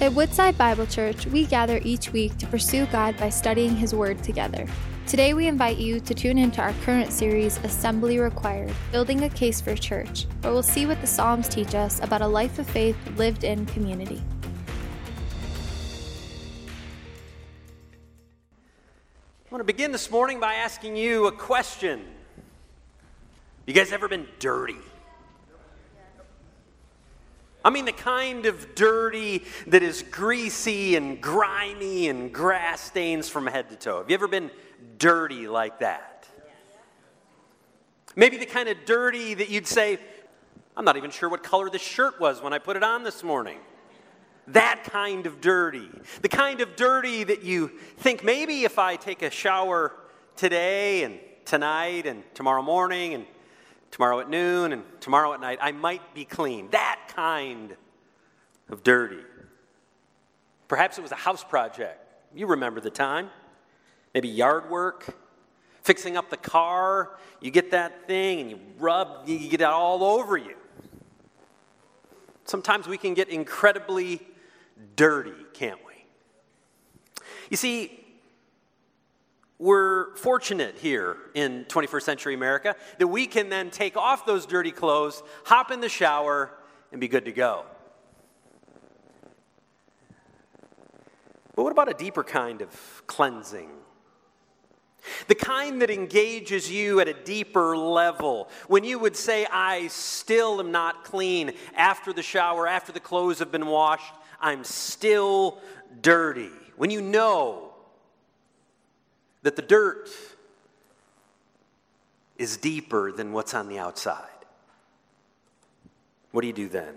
At Woodside Bible Church, we gather each week to pursue God by studying His Word together. Today we invite you to tune into our current series, Assembly Required, Building a Case for Church, where we'll see what the Psalms teach us about a life of faith lived in community. I want to begin this morning by asking you a question. You guys ever been dirty? I mean the kind of dirty that is greasy and grimy and grass stains from head to toe. Have you ever been dirty like that? Maybe the kind of dirty that you'd say, I'm not even sure what color this shirt was when I put it on this morning. That kind of dirty. The kind of dirty that you think maybe if I take a shower today and tonight and tomorrow morning and tomorrow at noon and tomorrow at night, I might be clean. That kind of dirty. Perhaps it was a house project. You remember the time. Maybe yard work, fixing up the car. You get that thing and you rub, you get it all over you. Sometimes we can get incredibly dirty, can't we? You see, we're fortunate here in 21st century America that we can then take off those dirty clothes, hop in the shower, and be good to go. But what about a deeper kind of cleansing? The kind that engages you at a deeper level, when you would say, I still am not clean after the shower, after the clothes have been washed, I'm still dirty. When you know that the dirt is deeper than what's on the outside. What do you do then?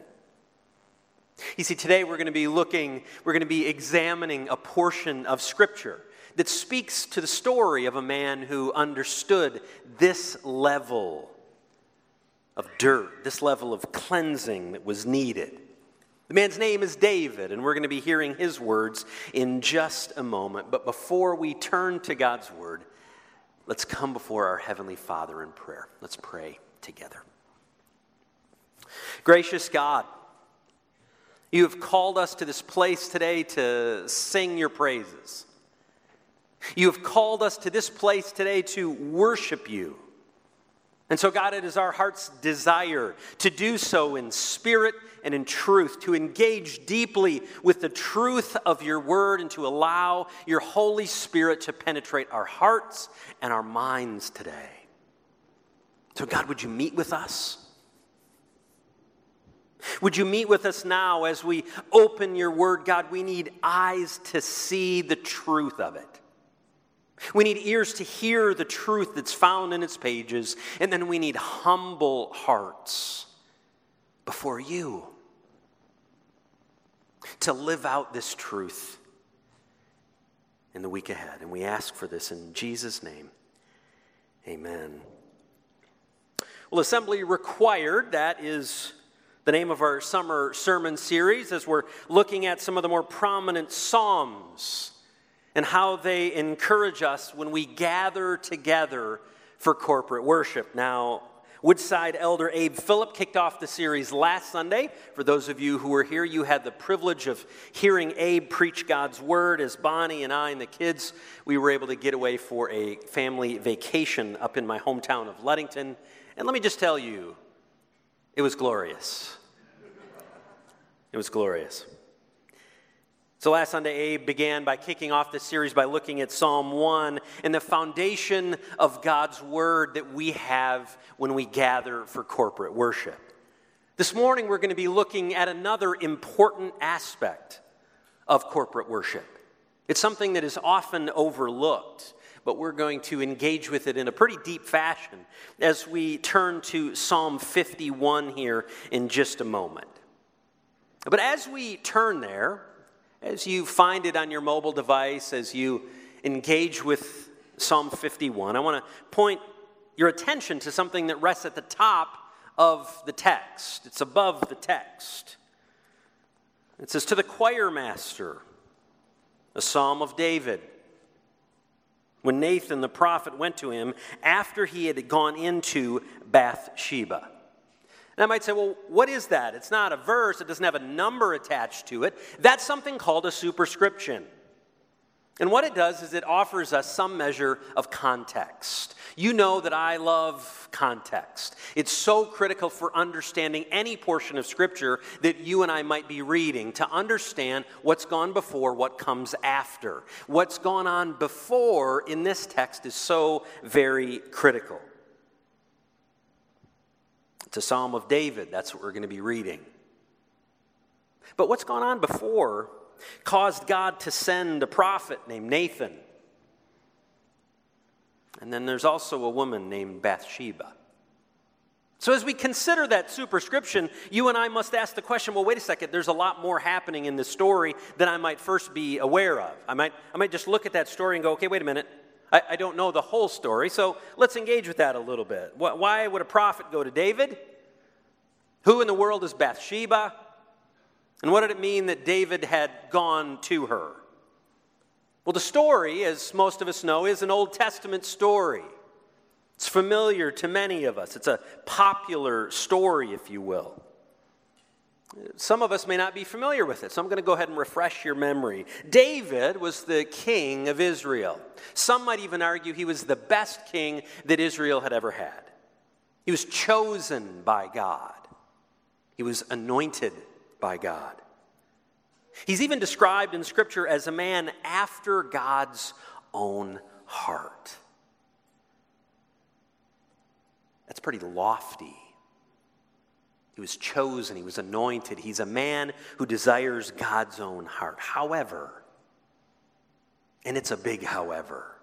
You see, today we're going to be examining a portion of Scripture that speaks to the story of a man who understood this level of dirt, this level of cleansing that was needed. The man's name is David, and we're going to be hearing his words in just a moment. But before we turn to God's word, let's come before our Heavenly Father in prayer. Let's pray together. Gracious God, you have called us to this place today to sing your praises. You have called us to this place today to worship you. And so, God, it is our heart's desire to do so in spirit and in truth, to engage deeply with the truth of your word and to allow your Holy Spirit to penetrate our hearts and our minds today. So, God, would you meet with us? Would you meet with us now as we open your word? God, we need eyes to see the truth of it. We need ears to hear the truth that's found in its pages, and then we need humble hearts before you to live out this truth in the week ahead. And we ask for this in Jesus' name. Amen. Well, Assembly Required, that is the name of our summer sermon series as we're looking at some of the more prominent Psalms and how they encourage us when we gather together for corporate worship. Now, Woodside Elder Abe Phillip kicked off the series last Sunday. For those of you who were here, you had the privilege of hearing Abe preach God's word as Bonnie and I and the kids, we were able to get away for a family vacation up in my hometown of Ludington. And let me just tell you, it was glorious. It was glorious. So last Sunday, Abe began by kicking off this series by looking at Psalm 1 and the foundation of God's word that we have when we gather for corporate worship. This morning, we're going to be looking at another important aspect of corporate worship. It's something that is often overlooked, but we're going to engage with it in a pretty deep fashion as we turn to Psalm 51 here in just a moment. But as we turn there, as you find it on your mobile device, as you engage with Psalm 51, I want to point your attention to something that rests at the top of the text. It's above the text. It says, to the choir master, a psalm of David, when Nathan the prophet went to him after he had gone into Bathsheba. And I might say, well, what is that? It's not a verse. It doesn't have a number attached to it. That's something called a superscription. And what it does is it offers us some measure of context. You know that I love context. It's so critical for understanding any portion of Scripture that you and I might be reading, to understand what's gone before, what comes after. What's gone on before in this text is so very critical. It's a Psalm of David. That's what we're going to be reading. But what's gone on before caused God to send a prophet named Nathan. And then there's also a woman named Bathsheba. So as we consider that superscription, you and I must ask the question, well, wait a second, there's a lot more happening in this story than I might first be aware of. I might just look at that story and go, okay, wait a minute. I don't know the whole story, so let's engage with that a little bit. Why would a prophet go to David? Who in the world is Bathsheba? And what did it mean that David had gone to her? Well, the story, as most of us know, is an Old Testament story. It's familiar to many of us. It's a popular story, if you will. Some of us may not be familiar with it, so I'm going to go ahead and refresh your memory. David was the king of Israel. Some might even argue he was the best king that Israel had ever had. He was chosen by God. He was anointed by God. He's even described in Scripture as a man after God's own heart. That's pretty lofty. He was chosen, he was anointed. He's a man who desires God's own heart. However, and it's a big however.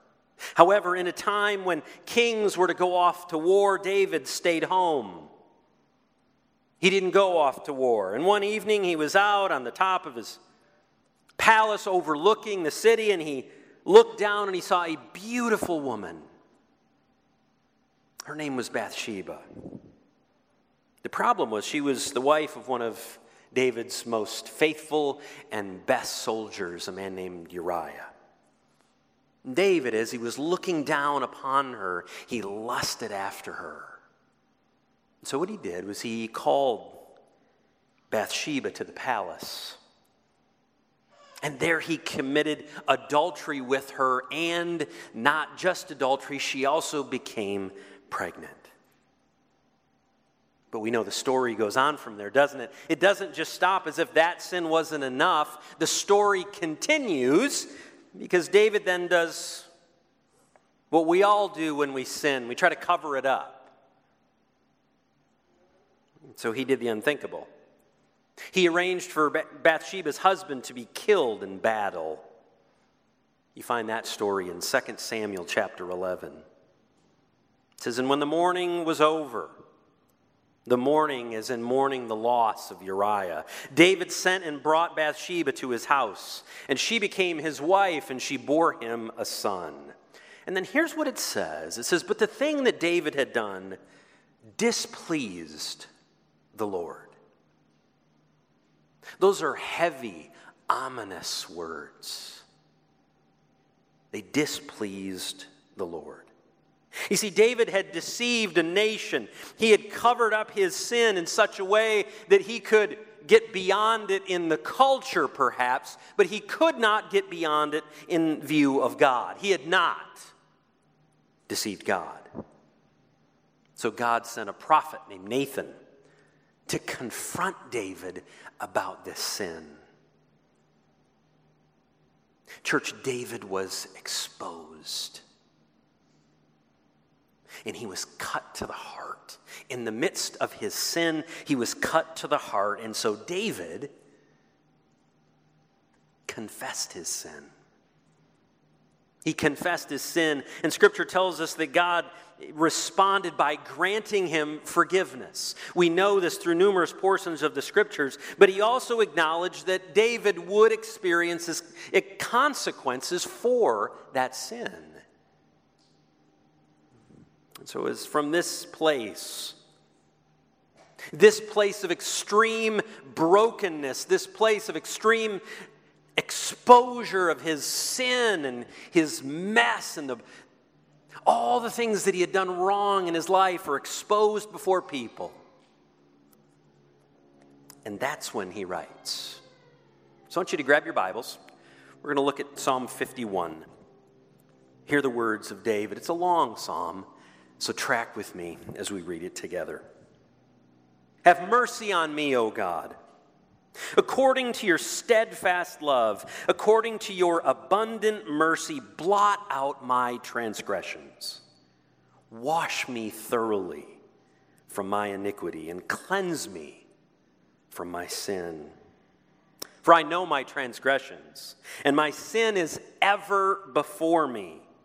However, in a time when kings were to go off to war, David stayed home. He didn't go off to war. And one evening he was out on the top of his palace overlooking the city, and he looked down and he saw a beautiful woman. Her name was Bathsheba. The problem was she was the wife of one of David's most faithful and best soldiers, a man named Uriah. David, as he was looking down upon her, he lusted after her. So what he did was he called Bathsheba to the palace. And there he committed adultery with her, and not just adultery, she also became pregnant. But we know the story goes on from there, doesn't it? It doesn't just stop as if that sin wasn't enough. The story continues because David then does what we all do when we sin. We try to cover it up. So he did the unthinkable. He arranged for Bathsheba's husband to be killed in battle. You find that story in 2 Samuel chapter 11. It says, and when the mourning was over, the mourning is in mourning the loss of Uriah, David sent and brought Bathsheba to his house, and she became his wife, and she bore him a son. And then here's what it says. It says, but the thing that David had done displeased the Lord. Those are heavy, ominous words. They displeased the Lord. You see, David had deceived a nation. He had covered up his sin in such a way that he could get beyond it in the culture, perhaps, but he could not get beyond it in view of God. He had not deceived God. So God sent a prophet named Nathan to confront David about this sin. Church, David was exposed. And he was cut to the heart. In the midst of his sin, he was cut to the heart. And so David confessed his sin. He confessed his sin. And Scripture tells us that God responded by granting him forgiveness. We know this through numerous portions of the Scriptures, but he also acknowledged that David would experience consequences for that sin. And so it's from this place of extreme brokenness, this place of extreme exposure of his sin and his mess and all the things that he had done wrong in his life are exposed before people. And that's when he writes. So I want you to grab your Bibles. We're going to look at Psalm 51. Hear the words of David. It's a long psalm, so track with me as we read it together. Have mercy on me, O God, according to your steadfast love, according to your abundant mercy, blot out my transgressions. Wash me thoroughly from my iniquity and cleanse me from my sin. For I know my transgressions, and my sin is ever before me.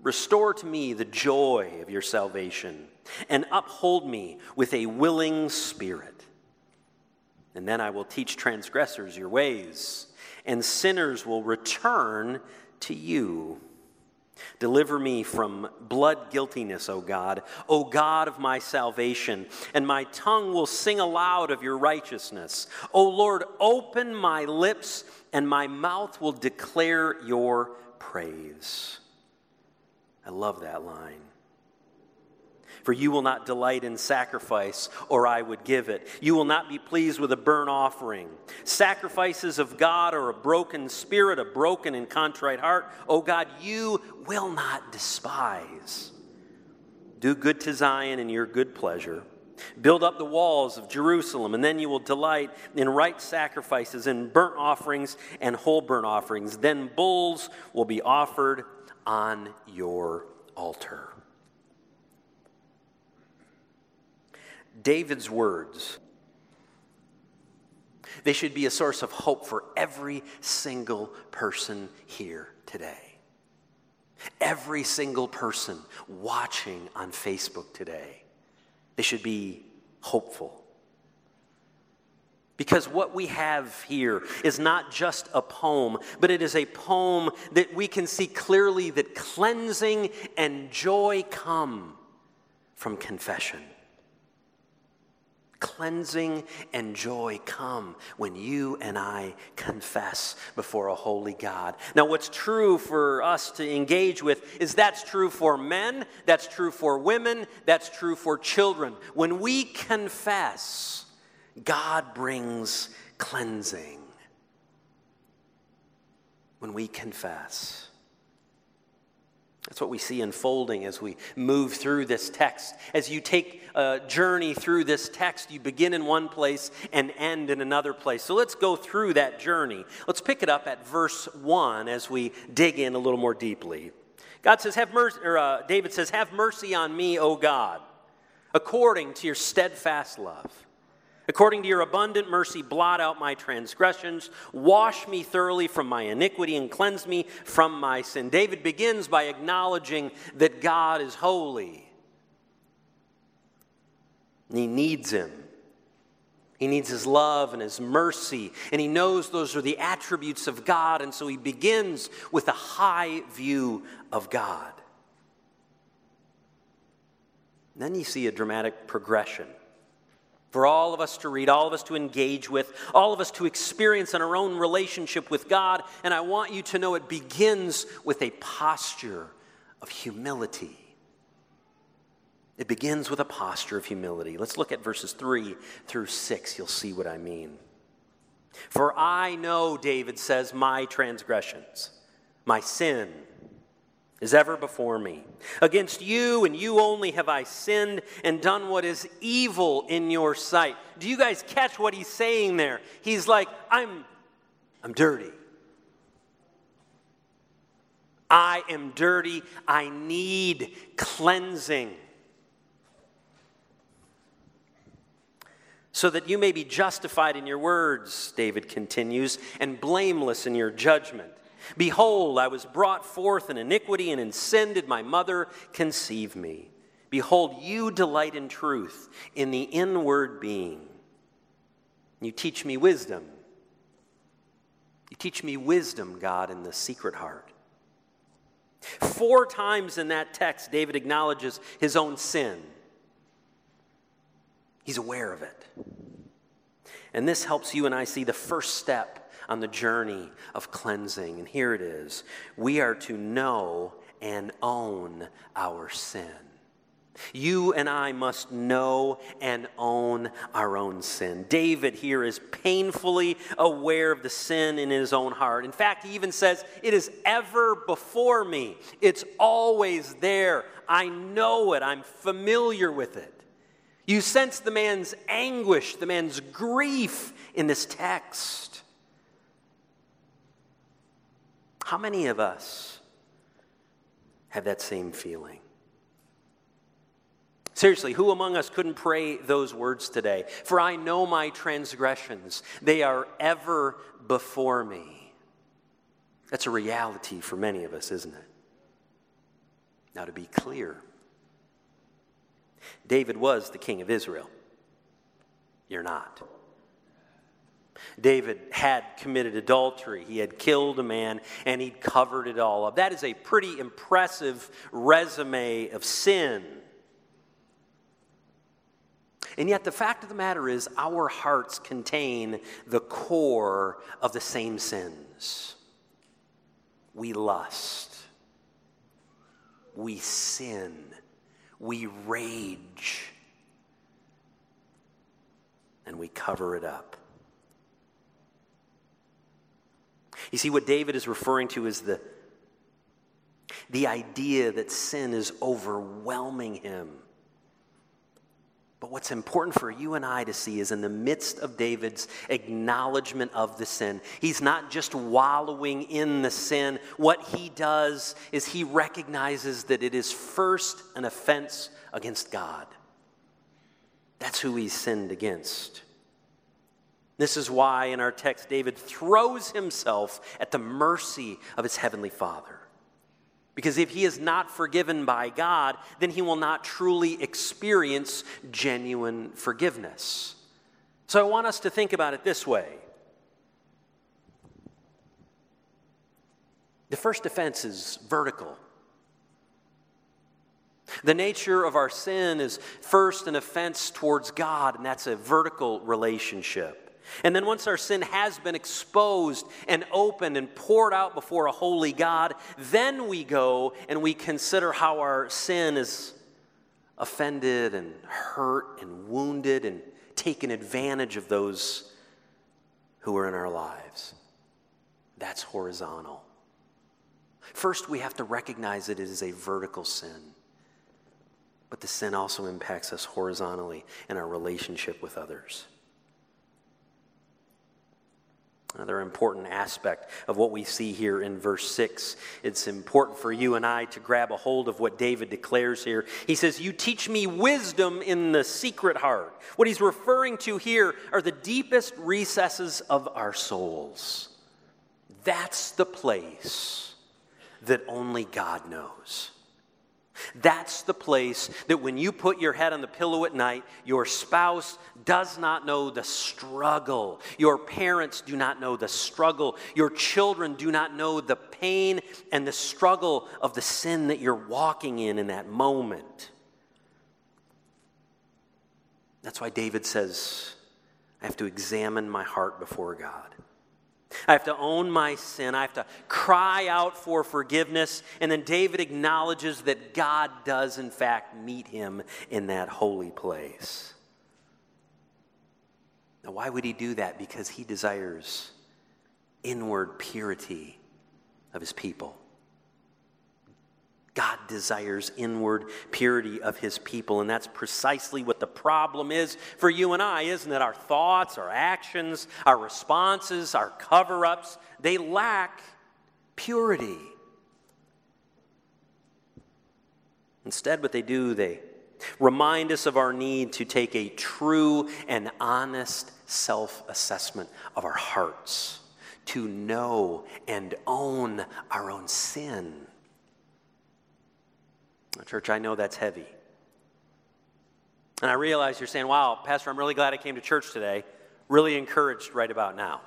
Restore to me the joy of your salvation, and uphold me with a willing spirit. And then I will teach transgressors your ways, and sinners will return to you. Deliver me from blood guiltiness, O God of my salvation, and my tongue will sing aloud of your righteousness. O Lord, open my lips, and my mouth will declare your praise. I love that line. For you will not delight in sacrifice, or I would give it. You will not be pleased with a burnt offering. Sacrifices of God are a broken spirit, a broken and contrite heart. O God, you will not despise. Do good to Zion in your good pleasure. Build up the walls of Jerusalem, and then you will delight in right sacrifices, in burnt offerings and whole burnt offerings. Then bulls will be offered on your altar. David's words, they should be a source of hope for every single person here today. Every single person watching on Facebook today, they should be hopeful. Because what we have here is not just a poem, but it is a poem that we can see clearly that cleansing and joy come from confession. Cleansing and joy come when you and I confess before a holy God. Now, what's true for us to engage with is that's true for men, that's true for women, that's true for children. When we confess, God brings cleansing. When we confess. That's what we see unfolding as we move through this text. As you take a journey through this text, you begin in one place and end in another place. So let's go through that journey. Let's pick it up at verse 1 as we dig in a little more deeply. God says, "Have mercy," or David says, "Have mercy on me, O God, according to your steadfast love. According to your abundant mercy, blot out my transgressions. Wash me thoroughly from my iniquity and cleanse me from my sin." David begins by acknowledging that God is holy. And he needs him. He needs his love and his mercy. And he knows those are the attributes of God. And so he begins with a high view of God. And then you see a dramatic progression. For all of us to read, all of us to engage with, all of us to experience in our own relationship with God. And I want you to know it begins with a posture of humility. It begins with a posture of humility. Let's look at verses 3-6. You'll see what I mean. For I know, David says, my transgressions, my sin is ever before me. Against you and you only have I sinned and done what is evil in your sight. Do you guys catch what he's saying there? He's like, I'm I'm dirty. I am dirty. I need cleansing. So that you may be justified in your words, David continues, and blameless in your judgment. Behold, I was brought forth in iniquity, and in sin did my mother conceive me. Behold, you delight in truth, in the inward being. You teach me wisdom. You teach me wisdom, God, in the secret heart. 4 times in that text, David acknowledges his own sin. He's aware of it. And this helps you and I see the first step on the journey of cleansing. And here it is. We are to know and own our sin. You and I must know and own our own sin. David here is painfully aware of the sin in his own heart. In fact, he even says, it is ever before me. It's always there. I know it. I'm familiar with it. You sense the man's anguish, the man's grief in this text. How many of us have that same feeling? Seriously, who among us couldn't pray those words today? For I know my transgressions, they are ever before me. That's a reality for many of us, isn't it? Now, to be clear, David was the king of Israel. You're not. David had committed adultery. He had killed a man, and he'd covered it all up. That is a pretty impressive resume of sin. And yet the fact of the matter is our hearts contain the core of the same sins. We lust. We sin. We rage, and we cover it up. You see, what David is referring to is the idea that sin is overwhelming him. But what's important for you and I to see is in the midst of David's acknowledgement of the sin, he's not just wallowing in the sin. What he does is he recognizes that it is first an offense against God. That's who he sinned against. This is why in our text, David throws himself at the mercy of his heavenly Father. Because if he is not forgiven by God, then he will not truly experience genuine forgiveness. So I want us to think about it this way. The first offense is vertical. The nature of our sin is first an offense towards God, and that's a vertical relationship. And then once our sin has been exposed and opened and poured out before a holy God, then we go and we consider how our sin is offended and hurt and wounded and taken advantage of those who are in our lives. That's horizontal. First, we have to recognize it is a vertical sin. But the sin also impacts us horizontally in our relationship with others. Another important aspect of what we see here in verse 6, it's important for you and I to grab a hold of what David declares here. He says, you teach me wisdom in the secret heart. What he's referring to here are the deepest recesses of our souls. That's the place that only God knows. That's the place that when you put your head on the pillow at night, your spouse does not know the struggle. Your parents do not know the struggle. Your children do not know the pain and the struggle of the sin that you're walking in that moment. That's why David says, I have to examine my heart before God. I have to own my sin. I have to cry out for forgiveness. And then David acknowledges that God does, in fact, meet him in that holy place. Now, why would he do that? Because he desires inward purity of his people. God desires inward purity of his people, and that's precisely what the problem is for you and I, isn't it? Our thoughts, our actions, our responses, our cover-ups, they lack purity. Instead, what they do, they remind us of our need to take a true and honest self-assessment of our hearts, to know and own our own sin. Church, I know that's heavy. And I realize you're saying, wow, Pastor, I'm really glad I came to church today. Really encouraged right about now.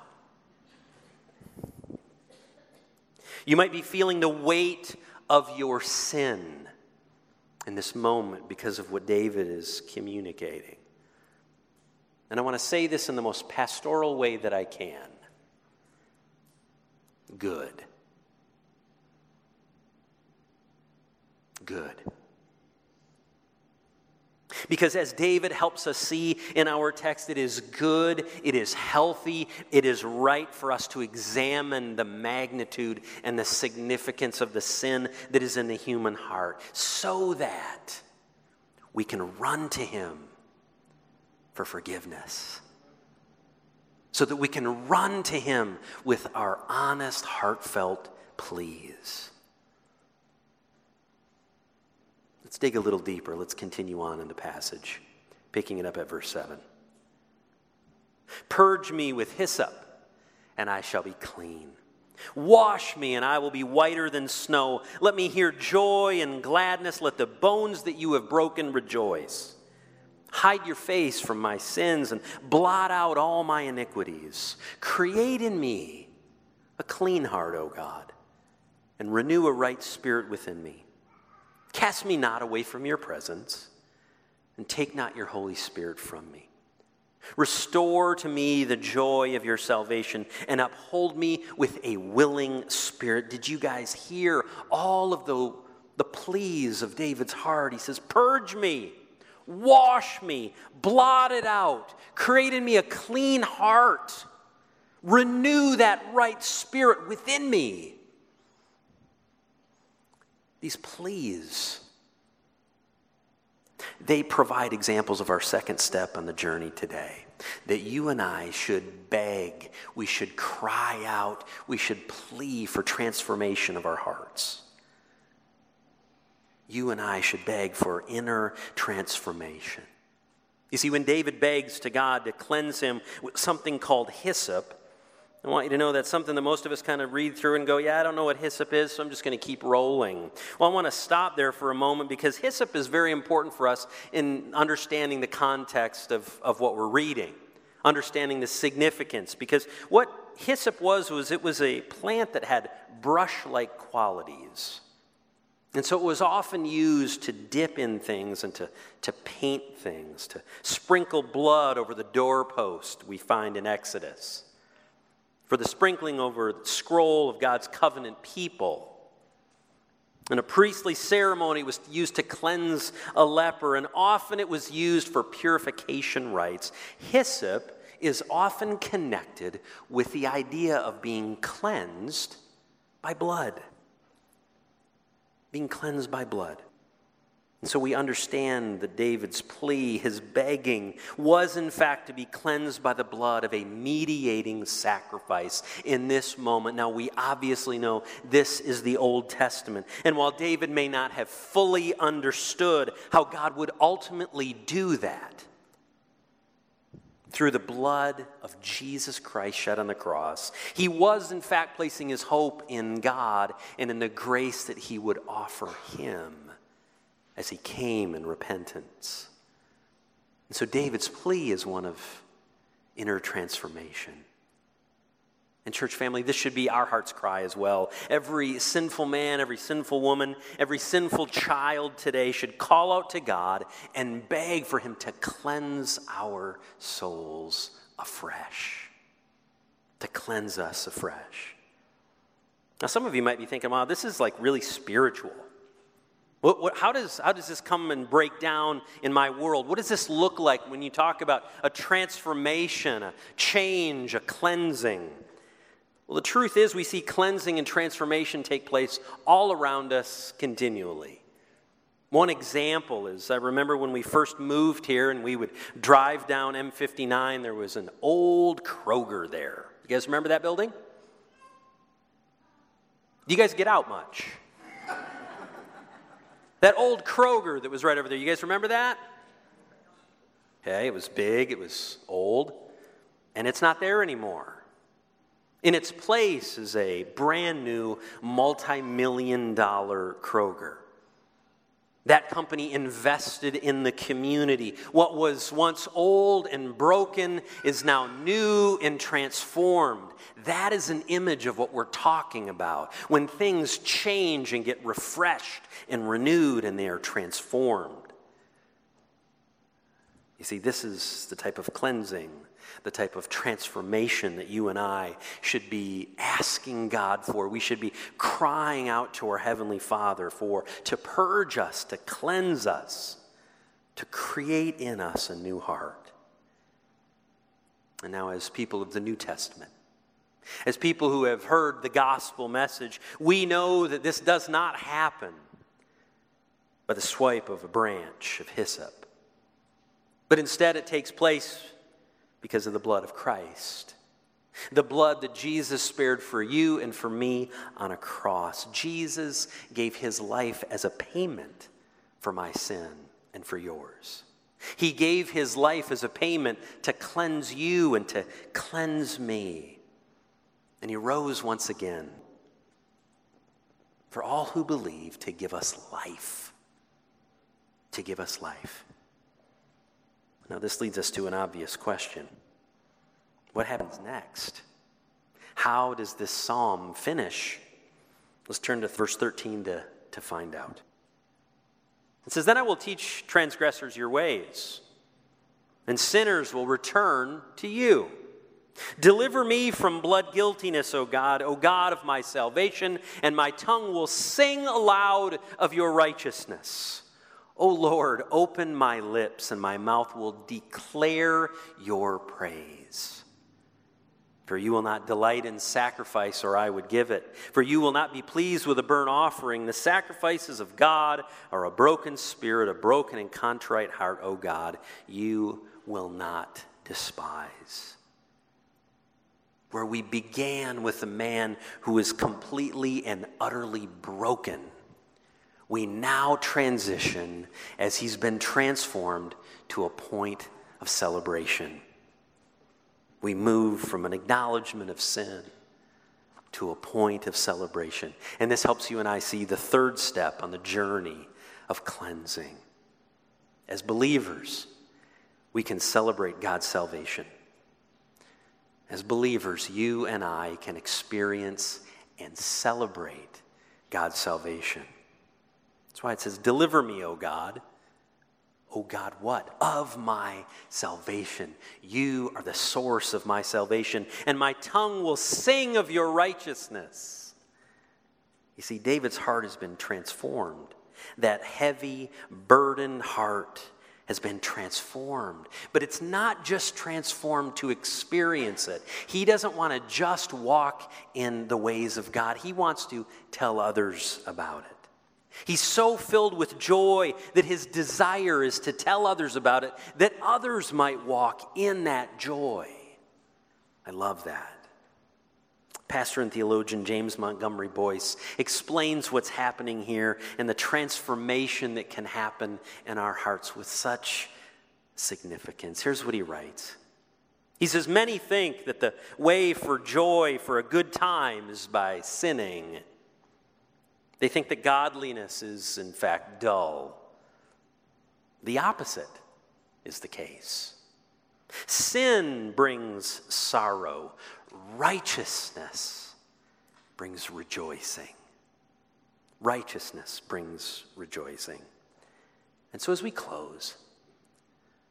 You might be feeling the weight of your sin in this moment because of what David is communicating. And I want to say this in the most pastoral way that I can. Good. Good. Because as David helps us see in our text, it is good, it is healthy, it is right for us to examine the magnitude and the significance of the sin that is in the human heart, so that we can run to him for forgiveness. So that we can run to him with our honest, heartfelt pleas. Let's dig a little deeper. Let's continue on in the passage, picking it up at verse 7. Purge me with hyssop, and I shall be clean. Wash me, and I will be whiter than snow. Let me hear joy and gladness. Let the bones that you have broken rejoice. Hide your face from my sins and blot out all my iniquities. Create in me a clean heart, O God, and renew a right spirit within me. Cast me not away from your presence, and take not your Holy Spirit from me. Restore to me the joy of your salvation, and uphold me with a willing spirit. Did you guys hear all of the pleas of David's heart? He says, purge me. Wash me, blot it out, create in me a clean heart, renew that right spirit within me. These pleas, they provide examples of our second step on the journey today, that you and I should beg, we should cry out, we should plea for transformation of our hearts. You and I should beg for inner transformation. You see, when David begs to God to cleanse him with something called hyssop, I want you to know that's something that most of us kind of read through and go, yeah, I don't know what hyssop is, so I'm just going to keep rolling. Well, I want to stop there for a moment because hyssop is very important for us in understanding the context of what we're reading, understanding the significance. Because what hyssop was it was a plant that had brush-like qualities. And so it was often used to dip in things and to paint things, to sprinkle blood over the doorpost we find in Exodus, for the sprinkling over the scroll of God's covenant people. And a priestly ceremony was used to cleanse a leper, and often it was used for purification rites. Hyssop is often connected with the idea of being cleansed by blood. Being cleansed by blood. And so we understand that David's plea, his begging, was in fact to be cleansed by the blood of a mediating sacrifice in this moment. Now, we obviously know this is the Old Testament. And while David may not have fully understood how God would ultimately do that, through the blood of Jesus Christ shed on the cross, he was in fact placing his hope in God and in the grace that he would offer him as he came in repentance. And so David's plea is one of inner transformation. And church family, this should be our heart's cry as well. Every sinful man, every sinful woman, every sinful child today should call out to God and beg for him to cleanse our souls afresh, to cleanse us afresh. Now, some of you might be thinking, wow, this is like really spiritual. How does this come and break down in my world? What does this look like when you talk about a transformation, a change, a cleansing? Well, the truth is we see cleansing and transformation take place all around us continually. One example is, I remember when we first moved here and we would drive down M59, there was an old Kroger there. You guys remember that building? Do you guys get out much? That old Kroger that was right over there, you guys remember that? Okay, it was big, it was old, and it's not there anymore. In its place is a brand new multi-million-dollar Kroger. That company invested in the community. What was once old and broken is now new and transformed. That is an image of what we're talking about. When things change and get refreshed and renewed and they are transformed. You see, this is the type of cleansing, the type of transformation that you and I should be asking God for. We should be crying out to our Heavenly Father for, to purge us, to cleanse us, to create in us a new heart. And now as people of the New Testament, as people who have heard the gospel message, we know that this does not happen by the swipe of a branch of hyssop. But instead it takes place because of the blood of Christ, the blood that Jesus spared for you and for me on a cross. Jesus gave his life as a payment for my sin and for yours. He gave his life as a payment to cleanse you and to cleanse me. And he rose once again for all who believe to give us life, to give us life. Now, this leads us to an obvious question. What happens next? How does this psalm finish? Let's turn to verse 13 to find out. It says, "Then I will teach transgressors your ways, and sinners will return to you. Deliver me from blood guiltiness, O God of my salvation, and my tongue will sing aloud of your righteousness. O Lord, open my lips, and my mouth will declare your praise. For you will not delight in sacrifice, or I would give it. For you will not be pleased with a burnt offering. The sacrifices of God are a broken spirit, a broken and contrite heart, O God. You will not despise." Where we began with a man who is completely and utterly broken, we now transition as he's been transformed to a point of celebration. We move from an acknowledgement of sin to a point of celebration. And this helps you and I see the third step on the journey of cleansing. As believers, we can celebrate God's salvation. As believers, you and I can experience and celebrate God's salvation. That's why it says, "Deliver me, O God." O God, what? "Of my salvation. You are the source of my salvation, and my tongue will sing of your righteousness." You see, David's heart has been transformed. That heavy, burdened heart has been transformed. But it's not just transformed to experience it. He doesn't want to just walk in the ways of God. He wants to tell others about it. He's so filled with joy that his desire is to tell others about it, that others might walk in that joy. I love that. Pastor and theologian James Montgomery Boyce explains what's happening here and the transformation that can happen in our hearts with such significance. Here's what he writes. He says, "Many think that the way for joy, for a good time, is by sinning. They think that godliness is, in fact, dull. The opposite is the case. Sin brings sorrow. Righteousness brings rejoicing. Righteousness brings rejoicing." And so as we close,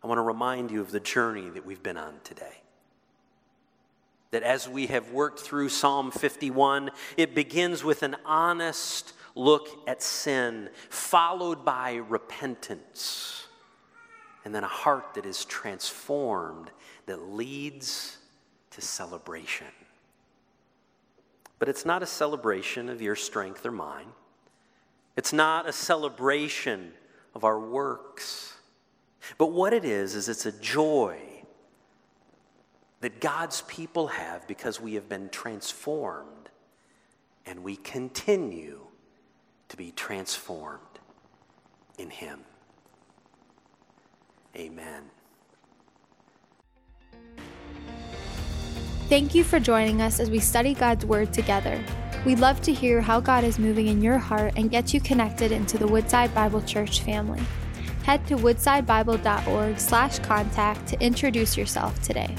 I want to remind you of the journey that we've been on today. That as we have worked through Psalm 51, it begins with an honest look at sin, followed by repentance, and then a heart that is transformed that leads to celebration. But it's not a celebration of your strength or mine. It's not a celebration of our works. But what it is it's a joy that God's people have because we have been transformed and we continue to be transformed in Him. Amen. Thank you for joining us as we study God's Word together. We'd love to hear how God is moving in your heart and get you connected into the Woodside Bible Church family. Head to woodsidebible.org/contact to introduce yourself today.